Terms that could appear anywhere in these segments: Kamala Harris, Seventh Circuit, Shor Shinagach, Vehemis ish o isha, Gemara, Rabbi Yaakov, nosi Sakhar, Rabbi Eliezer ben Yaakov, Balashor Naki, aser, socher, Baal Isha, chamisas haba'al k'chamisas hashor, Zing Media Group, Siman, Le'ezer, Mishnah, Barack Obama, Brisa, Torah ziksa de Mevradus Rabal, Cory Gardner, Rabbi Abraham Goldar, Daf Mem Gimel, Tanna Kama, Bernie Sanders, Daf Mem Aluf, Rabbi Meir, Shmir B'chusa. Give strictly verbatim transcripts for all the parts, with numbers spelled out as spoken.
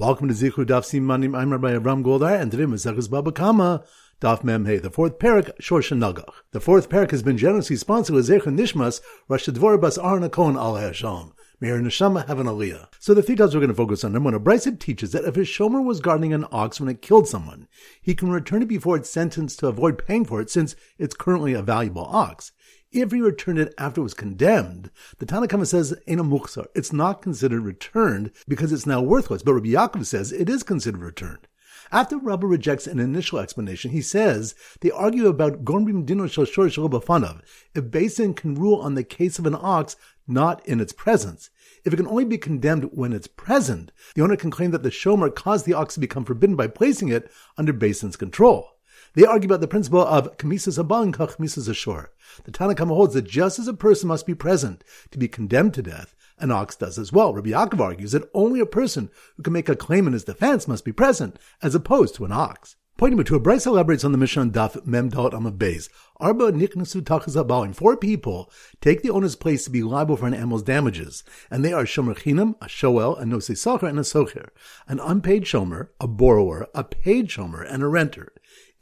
Welcome to Zikhu Avsim. I'm Rabbi Abraham Goldar, and today we're Tanna Kama, Daf Mem Hay, the fourth parak, Shor Shinagach. The fourth parak has been generously sponsored with Zecher Nishmas, Rosh Dvor Bas Arna Kohen Al Hasham. May her neshama have an aliyah. So the three topics we're going to focus on. Number one, a Brisa teaches that if a shomer was guarding an ox when it killed someone, he can return it before it's sentenced to avoid paying for it, since it's currently a valuable ox. If he returned it after it was condemned, the Tanakhama says, Eina muksar, it's not considered returned because it's now worthless. But Rabbi Yaakov says it is considered returned. After Rabba rejects an initial explanation, he says, they argue about Gombim Dino Shoshor Shobafanav, if Basin can rule on the case of an ox not in its presence. If it can only be condemned when it's present, the owner can claim that the shomer caused the ox to become forbidden by placing it under Basin's control. They argue about the principle of chamisas haba'al k'chamisas hashor. The Tanakhama holds that just as a person must be present to be condemned to death, an ox does as well. Rabbi Yaakov argues that only a person who can make a claim in his defense must be present, as opposed to an ox. Point number two, a Brisa elaborates on the Mishnah on Daf Mem Dot on the Basin. Arba Niknasu takhes abalim. Four people take the owner's place to be liable for an animal's damages, and they are shomer chinam, a shoel, a nosi Sakhar, and a socher. An unpaid shomer, a borrower, a paid shomer, and a renter.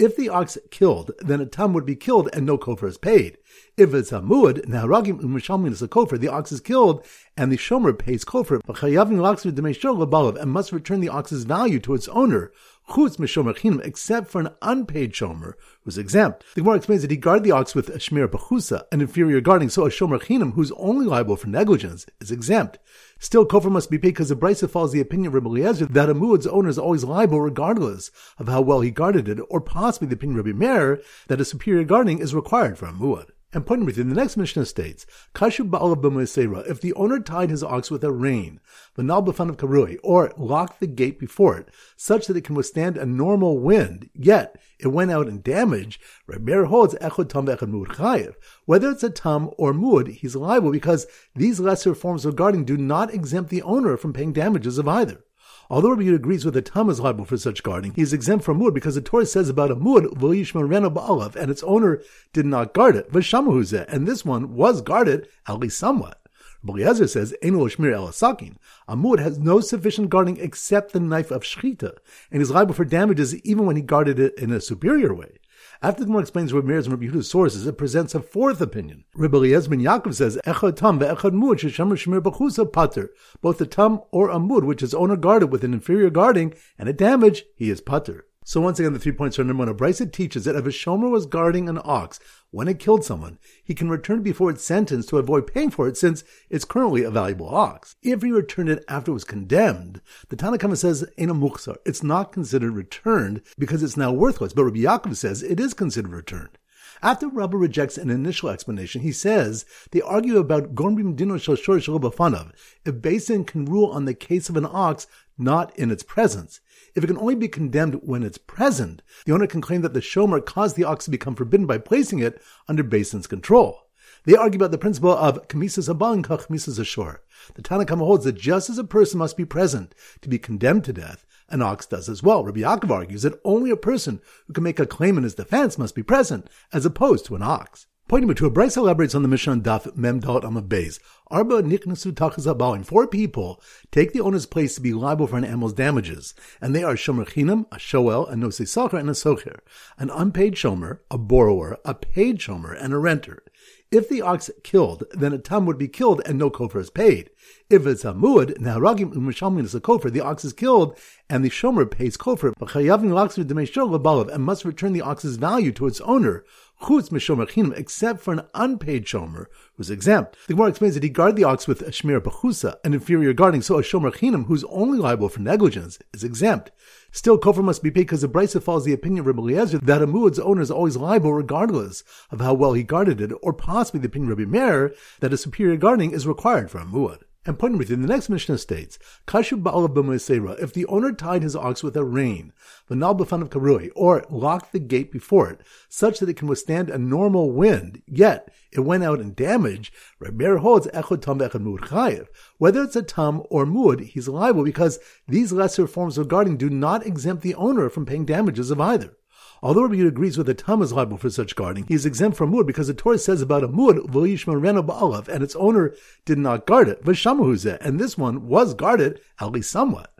If the ox killed, then a tam would be killed and no kofar is paid. If it's a muad, naharagim u'mishamlin is a kofar, the ox is killed, and the shomer pays kofar, v'chayavin l'aksu d'meishor l'balav, and must return the ox's value to its owner, chutz m'shomer chinam, except for an unpaid shomer, who's exempt. The Gemara explains that he guarded the ox with a Shmir B'chusa, an inferior guarding, so a shomer chinam, who's only liable for negligence, is exempt. Still, kofar must be paid because the Brisa follows the opinion of Rabbi Eliezer that a muad's owner is always liable regardless of how well he guarded it, or possibly the opinion of Rabbi Meir that a superior guarding is required for a muad. And point number three, the next Mishnah states, Kashu ba'ala b'meisera, if the owner tied his ox with a rein, v'nal b'fanav karui, or locked the gate before it, such that it can withstand a normal wind, yet it went out in damage, Rabbi Meir holds echod tam v'echod mu'ud chayev. Whether it's a tam or mu'ud, he's liable because these lesser forms of guarding do not exempt the owner from paying damages of either. Although Rabbi Yud agrees with the tam is liable for such guarding, he is exempt from mu'ud because the Torah says about a mu'ud, v'yishmereno ba'alav, and its owner did not guard it, v'shamu zeh, and this one was guarded, at least somewhat. Rabbi Le'ezer says, Eino lo shmir ela sakin. A mu'ud has no sufficient guarding except the knife of Shechita, and is liable for damages even when he guarded it in a superior way. After the Gemara explains Rabbi Meir's and Rabbi Yehuda's sources, it presents a fourth opinion. Rabbi Eliezer ben Yaakov says, Echad tam ve'echad mu'ud sheshemer shmir b'chusa pater. Both a tam or a mu'ud, which is owner guarded with an inferior guarding, and a damage, he is pater. So once again, the three points are number one. A Brisa teaches that if a shomer was guarding an ox when it killed someone, he can return it before it's sentenced to avoid paying for it, since it's currently a valuable ox. If he returned it after it was condemned, the Tanakhama says, Eina muksar, it's not considered returned because it's now worthless. But Rabbi Yaakov says it is considered returned. After Rabba rejects an initial explanation, he says they argue about Gombim Dino Shoshor Shobafanav, if Basin can rule on the case of an ox not in its presence. If it can only be condemned when it's present, the owner can claim that the shomer caused the ox to become forbidden by placing it under Basin's control. They argue about the principle of chamisas haba'al k'chamisas hashor. The Tanna Kama holds that just as a person must be present to be condemned to death, an ox does as well. Rabbi Yaakov argues that only a person who can make a claim in his defense must be present, as opposed to an ox. Point number two, a Brisa elaborates on the Mishnah on Daf Mem Dot on the Basin. Arba Niknasu takhes abalim. Four people take the owner's place to be liable for an animal's damages, and they are shomer chinam, a shoel, a nosi Sakhar, and a socher. An unpaid shomer, a borrower, a paid shomer, and a renter. If the ox killed, then a tam would be killed and no kofar is paid. If it's a muad, naharagim u'mishamlin is a kofar, the ox is killed, and the shomer pays kofar, v'chayavin l'aksu d'meishor l'balav, and must return the ox's value to its owner, chutz m'shomer chinam, except for an unpaid shomer, who's exempt. The Gemara explains that he guarded the ox with a shmir b'chusa, an inferior guarding, so a shomer chinam, who's only liable for negligence, is exempt. Still, kofar must be paid because the Brisa follows the opinion of Rabbi Eliezer that a muad's owner is always liable regardless of how well he guarded it, or possibly the opinion of Rabbi Meir that a superior guarding is required for a muad. And point number three, the next Mishnah states, Kashu ba'alav b'meisera, if the owner tied his ox with a rein, v'nal b'fanav karui, or locked the gate before it, such that it can withstand a normal wind, yet it went out in damage, Rabbi Meir holds echod tam v'echod mu'ud chayev. Whether it's a tam or mu'ud, he's liable because these lesser forms of guarding do not exempt the owner from paying damages of either. Although Rabbi Yud agrees with the tam is liable for such guarding, he is exempt from mu'ud because the Torah says about a mu'ud, v'yishmereno ba'alav, and its owner did not guard it, v'shamu zeh, and this one was guarded, at least somewhat.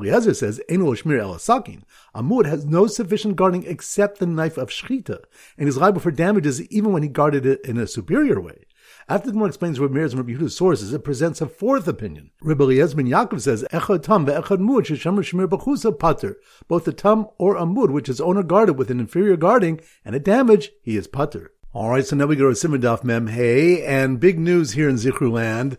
Le'ezer says, Eno Shmir El Asakin. Amud has no sufficient guarding except the knife of Shechita, and is liable for damages even when he guarded it in a superior way. After the Gemara explains Rabbi Meir's and Rabbi Yehuda's sources, it presents a fourth opinion. Rabbi Eliezer ben Yaakov says, Echad tam ve'echad mud sheshamar Shmir B'chusa pater. Both the tam or amud, which is owner guarded with an inferior guarding, and a damage, he is pater. Alright, so now we go to Siman Daf Mem Hay, and big news here in Zikhu land.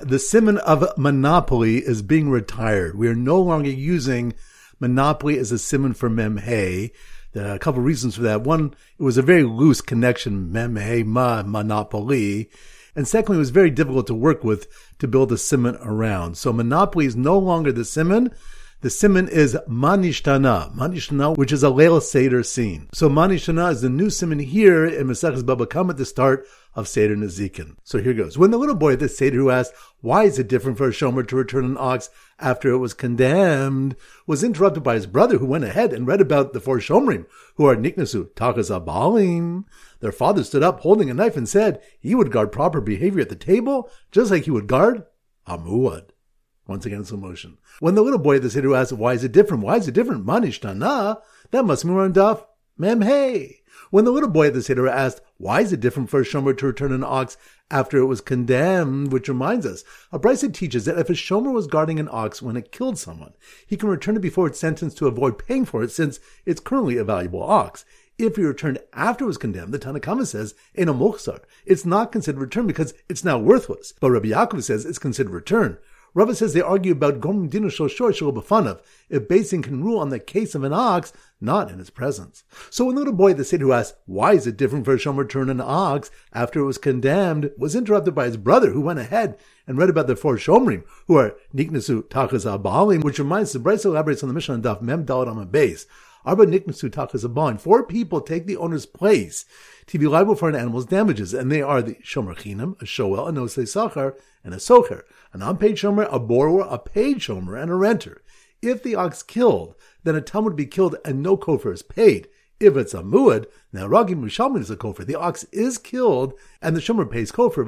The Siman of Monopoly is being retired. We are no longer using Monopoly as a Siman for Mem Hay. There are a couple of reasons for that. One, it was a very loose connection, Mem Hay Ma Monopoly. And secondly, it was very difficult to work with to build a Siman around. So Monopoly is no longer the Siman. The siman is Manishtana, Manishtana, which is a Leil Seder scene. So Manishtana is the new siman here in Masechtas Baba Kama at the start of Seder Nezikin. So here goes. When the little boy at the Seder who asked, why is it different for a shomer to return an ox after it was condemned, was interrupted by his brother who went ahead and read about the four shomerim, who are Niknasu takhes abalim. Their father stood up holding a knife and said he would guard proper behavior at the table, just like he would guard Amuad. Once again, slow motion. When the little boy at the Seder asked, why is it different? Why is it different? Manishtana, that must be on Daf Mem Hay. When the little boy at the Seder asked, why is it different for a shomer to return an ox after it was condemned? Which reminds us, a Brisa teaches that if a shomer was guarding an ox when it killed someone, he can return it before it's sentenced to avoid paying for it since it's currently a valuable ox. If he returned after it was condemned, the Tanna Kama says, Eino Mochsar, it's not considered return because it's now worthless. But Rabbi Yaakov says it's considered return. Rabba says they argue about Gom Dinu Shel Shor Shel B'fanav, if Basin can rule on the case of an ox, not in his presence. So when the little boy at the Seder who asked, why is it different for a shomer to return an ox after it was condemned, was interrupted by his brother who went ahead and read about the four shomerim, who are Niknasu Takhes Abalim, which reminds the Brisa elaborates on the Mishnah on Daf Mem Dalid on a Basin. Arba Niknasu takhes abalim. Four people take the owner's place to be liable for an animal's damages, and they are the shomer chinam, a shoel, a nosi Sakhar, and a socher, an unpaid shomer, a borrower, a paid shomer, and a renter. If the ox killed, then a tam would be killed and no kofar is paid. If it's a muad, now ragi mushalmin is a kofar. The ox is killed and the shomer pays kofar,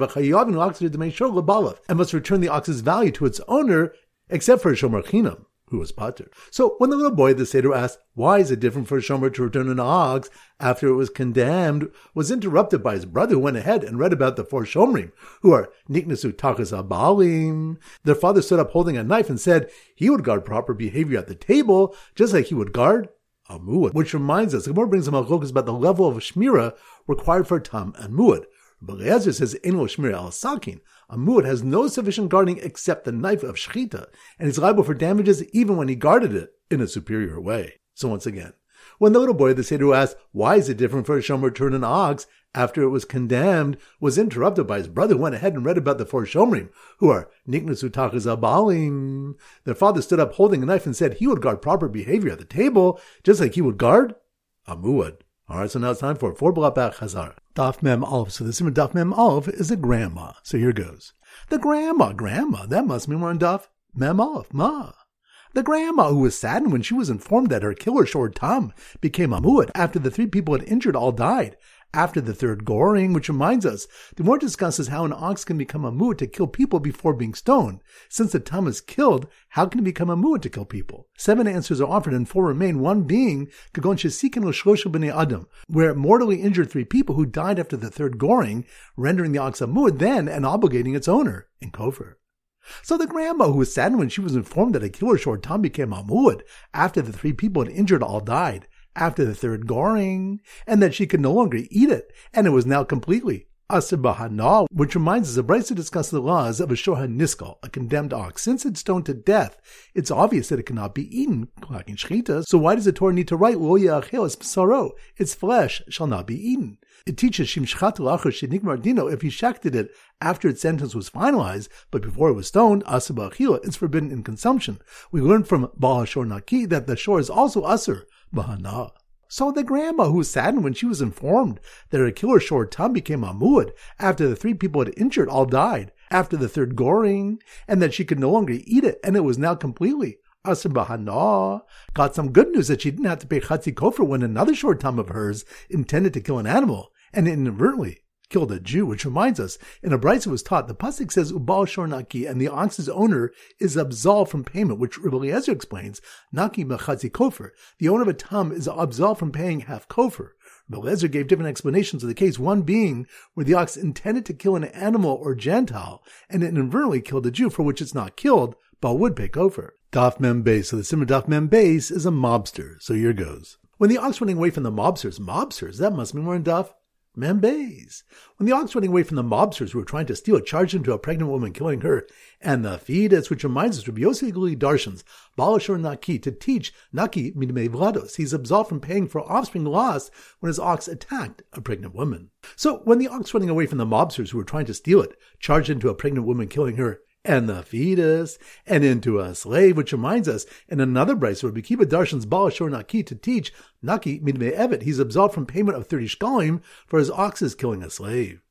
and must return the ox's value to its owner, except for a shomer chinam, who was pater. So when the little boy at the Seder asked, why is it different for a shomer to return an ox after it was condemned, was interrupted by his brother who went ahead and read about the four shomerim, who are Niknasu takhes abalim. Their father stood up holding a knife and said he would guard proper behavior at the table, just like he would guard a muad. Which reminds us, the Gemara brings a machlokas about the level of shmirah required for tam and muad. But Le'ezer says, Eno Shmir al Sakin. A muad has no sufficient guarding except the knife of Shechita, and is liable for damages even when he guarded it in a superior way. So once again, when the little boy of the Seder asked, why is it different for a shomer to return an ox after it was condemned, was interrupted by his brother who went ahead and read about the four shomerim, who are Niknasu takhes abalim. Their father stood up holding a knife and said he would guard proper behavior at the table, just like he would guard a muad. Alright, so now it's time for four blabach hazar. Daf Mem Aluf. So the siman Daf Mem Aluf is a grandma. So here goes. The grandma, grandma, that must mean we're on Daf Mem Aluf, ma. The grandma who was saddened when she was informed that her killer shor tam became a muad after the three people had injured all died. After the third goring, which reminds us, the Gemara discusses how an ox can become a muad to kill people before being stoned. Since the tam is killed, how can it become a muad to kill people? Seven answers are offered and four remain, one being, Kagon Shesikin L'Shlosha B'nei Adam, where it mortally injured three people who died after the third goring, rendering the ox a muad then and obligating its owner in kofar. So the grandma who was saddened when she was informed that a killer shor tam became a muad after the three people had injured all died. After the third goring, and that she could no longer eat it, and it was now completely aser b'hana, which reminds us of Brisa discusses the laws of a shoha niskal, a condemned ox. Since it's stoned to death, it's obvious that it cannot be eaten, like in Shechita, so why does the Torah need to write lo ya'achel es b'saro? Its flesh shall not be eaten. It teaches shim shchatu achar shenigmar dino, if he shechted it after its sentence was finalized, but before it was stoned, aser b'achila, it's forbidden in consumption. We learned from Balashor Naki that the shor is also aser. So the grandma who was saddened when she was informed that her killer shor tam became a muad after the three people had injured all died after the third goring, and that she could no longer eat it, and it was now completely aser b'hana, got some good news that she didn't have to pay chatzi kofar when another shor tam of hers intended to kill an animal and inadvertently killed a Jew, which reminds us, in a Brisa was taught, the pasuk says, Balashor Naki, and the ox's owner is absolved from payment, which Rabbi Eliezer explains, Naki mechatzi kofar. The owner of a tam is absolved from paying half kofar. Rabbi Lezer gave different explanations of the case, one being where the ox intended to kill an animal or Gentile, and it inadvertently killed a Jew, for which it's not killed, but would pay kofar. Daf mem beis. So the simmer Daf mem beis is a mobster. So here goes. When the ox running away from the mobsters, mobsters, that must mean we're in Daf mem beis. When the ox running away from the mobsters who were trying to steal, charged into a pregnant woman, killing her and the fetus, which reminds us of Yossi Guli Darshans, Balashor Naki, to teach Naki min Mevradus. He's absolved from paying for offspring lost when his ox attacked a pregnant woman. So when the ox running away from the mobsters who were trying to steal it, charged into a pregnant woman, killing her and the fetus, and into a slave, which reminds us, in another Brisa, Rabbi Kiva Darshan's Balashor Naki, to teach Naki midmei Evet, he's absolved from payment of thirty shkalim for his ox's killing a slave.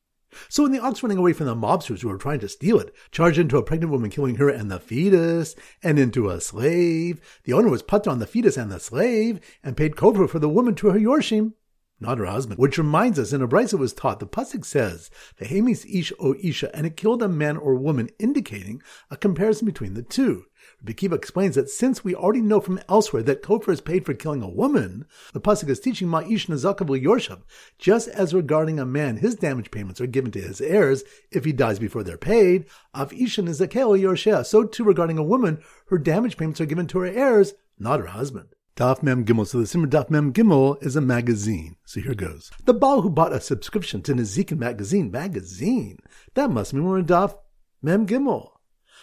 So when the ox running away from the mobsters who were trying to steal it, charged into a pregnant woman, killing her and the fetus, and into a slave, the owner was patur on the fetus and the slave, and paid kofar for the woman to her yorshim, not her husband. Which reminds us, in a brisa was taught, the pasuk says, "Vehemis ish o isha," and it killed a man or woman, indicating a comparison between the two. Rabbi Kiva explains that since we already know from elsewhere that kofar is paid for killing a woman, the pasuk is teaching Ma ish nezakav l'yorshab, just as regarding a man, his damage payments are given to his heirs if he dies before they're paid. Av isha nezakav l'yorshab. So too regarding a woman, her damage payments are given to her heirs, not her husband. Daf Mem Gimel. So the simmer Daf Mem Gimel is a magazine. So here goes. The Baal who bought a subscription to Nezikin magazine, magazine, that must mean we're in Daf Mem Gimel.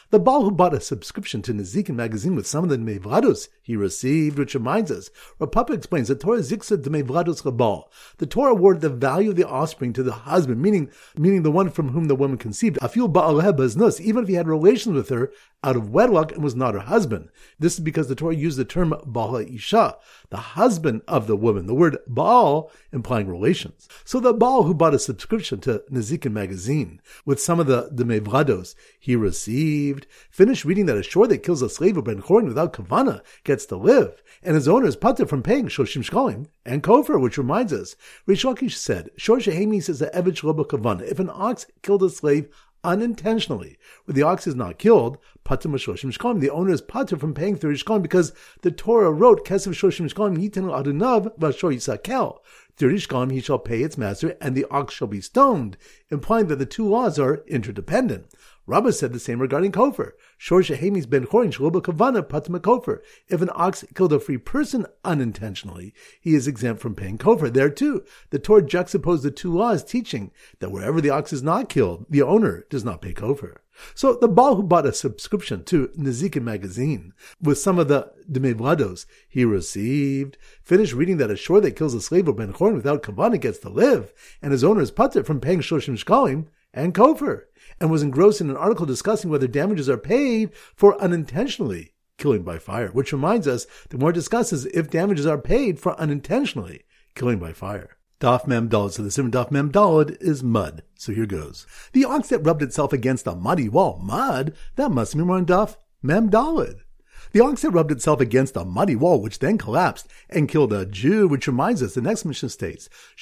The Baal who bought a subscription to Nezikin magazine with some of the Mevradus he received, which reminds us, Rapapa explains that Torah ziksa de Mevradus Rabal. The Torah awarded the value of the offspring to the husband, meaning meaning the one from whom the woman conceived, Afil Ba'aleh Baznus, even if he had relations with her out of wedlock and was not her husband. This is because the Torah used the term Baal Isha, the husband of the woman, the word Baal implying relations. So the Baal who bought a subscription to Nezikin magazine with some of the, the Mevradus he received, finished reading that a shor that kills a slave of Ben-Khorin without kavana gets to live, and his owner is patur from paying shoshim shkalim and kofar, which reminds us, Rish Lakish said, Shor Shehemis is a eved shelo b'kavana. If an ox killed a slave unintentionally, where the ox is not killed, patur m'shoshim shkalim, the owner is patur from paying thirty shkalim, because the Torah wrote, Kesav shoshim shkalim yitenu adunav v'ashor yisakel. thirty shkalim he shall pay its master, and the ox shall be stoned, implying that the two laws are interdependent. Rabba said the same regarding kofar. Shor Shehemis Ben-Khorin shelo b'kavana patur m'kofar. If an ox killed a free person unintentionally, he is exempt from paying kofar. There too, the Torah juxtaposed the two laws, teaching that wherever the ox is not killed, the owner does not pay kofar. So the Baal who bought a subscription to Nezikin magazine with some of the Mevrados he received, finished reading that a shor that kills a slave or Ben-Khorin without kavana gets to live, and his owner is patur from paying shoshim shkalim and kofar, and was engrossed in an article discussing whether damages are paid for unintentionally killing by fire, which reminds us the more discusses if damages are paid for unintentionally killing by fire. Daf Mem Dalid. So the simmer Daf Mem Dalid is mud. So here goes. The ox that rubbed itself against a muddy wall, mud, that must mean we're on Daf Mem Dalid. The ox that rubbed itself against a muddy wall, which then collapsed and killed a Jew, which reminds us, the next Mishnah states, if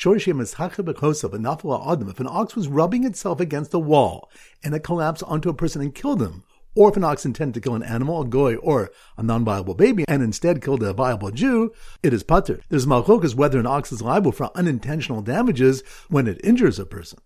an ox was rubbing itself against a wall and it collapsed onto a person and killed him, or if an ox intended to kill an animal, a goy, or a non-viable baby, and instead killed a viable Jew, it is patur. There's machlokas whether an ox is liable for unintentional damages when it injures a person.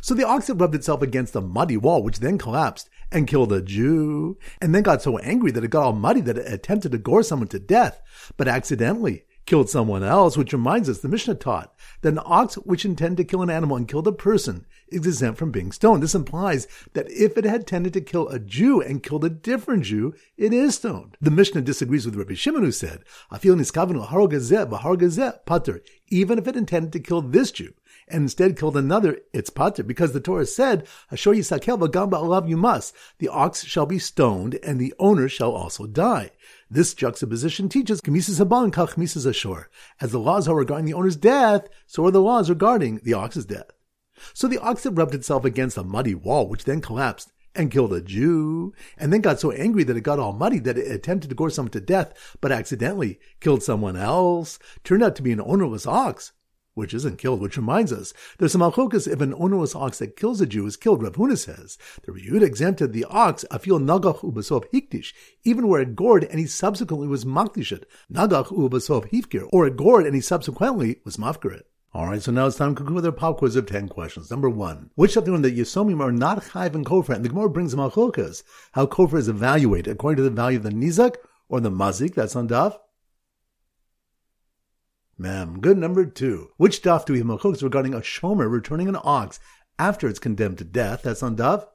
So the ox that rubbed itself against a muddy wall, which then collapsed and killed a Jew, and then got so angry that it got all muddy that it attempted to gore someone to death, but accidentally killed someone else, which reminds us the Mishnah taught that an ox which intended to kill an animal and killed a person is exempt from being stoned. This implies that if it had tended to kill a Jew and killed a different Jew, it is stoned. The Mishnah disagrees with Rabbi Shimon, who said, "Afil niskavenu harogazeh b'harogazeh patur." Even if it intended to kill this Jew and instead killed another, it's patur, because the Torah said, "Ashor yisakel v'gam ba'alav yumas." The ox shall be stoned, and the owner shall also die. This juxtaposition teaches chamisas haba'al k'chamisas hashor. As the laws are regarding the owner's death, so are the laws regarding the ox's death. So the ox that rubbed itself against a muddy wall, which then collapsed and killed a Jew, and then got so angry that it got all muddy that it attempted to gore someone to death, but accidentally killed someone else, turned out to be an ownerless ox, which isn't killed, which reminds us, there's some halchokas if an onerous ox that kills a Jew is killed. Rav Huna says, the Riyud exempted the ox, afil nagach ubasov hiktish, even where it gored and he subsequently was makdishit, nagach ubasov hifkir, or it gored and he subsequently was mafkirit. Alright, so now it's time to conclude their pop quiz of ten questions. Number one, which of the one that Yisomim are not chayv and kofra, and the Gemara brings them halchokas, how kofra is evaluated according to the value of the nizak or the mazik, that's on daf. Ma'am. Good. Number two. Which daf do we have machokas regarding a shomer returning an ox after it's condemned to death? That's on daf.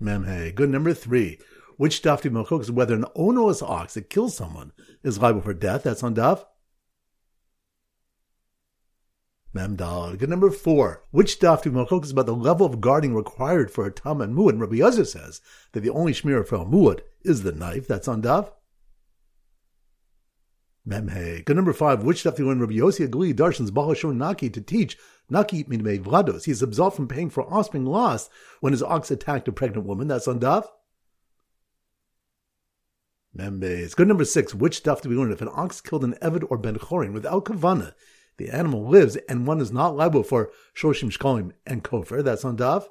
Mem Hey. Good. Number three. Which daf do we have machokas whether an onerous ox that kills someone is liable for death? That's on daf. Mem Dalid. Good. Number four. Which daf do we have machokas about the level of guarding required for a tam and muad? Rabbi Eliezer says that the only shmir for a muad is the knife. That's on daf. Memhe. Good. Number five. Which stuff do you learn Rabbi Yossi Agli Darshan's Balashor Naki to teach? Naki means Mevradus. He is absolved from paying for offspring lost when his ox attacked a pregnant woman. That's on daf. Membeis. Good. Number six. Which stuff do we learn if an ox killed an Evid or Ben-Khorin without kavana, the animal lives and one is not liable for Shoshim Shkolim and Kofar? That's on daf.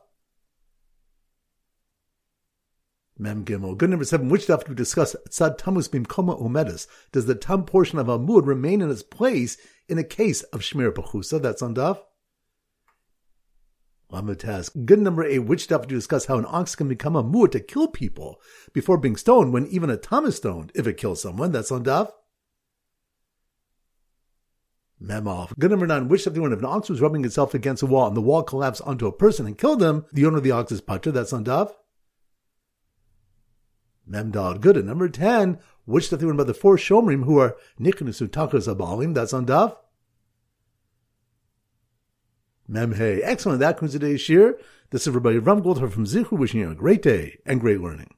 Mem Gimel. Good. Number seven. Which daf do we discuss? Tzad tamus bim koma umedus. Does the tam portion of a muad remain in its place in a case of Shmir B'chusa? That's on daf. Lamutas. Good. Number eight. Which daf do we discuss how an ox can become a muad to kill people before being stoned when even a tam is stoned if it kills someone? That's on daf. Memov. Good. Number nine. Which daf do we learn if an ox was rubbing itself against a wall and the wall collapsed onto a person and killed them, the owner of the ox is patur? That's on daf. Memdal. Good. And number ten, which daf we learn about the four shomrim who are Niknasu takhes abalim? That's on daf. Memhe. Excellent. That concludes today's shir. This is Rabbi Abraham Goldar from Zikhu wishing you a great day and great learning.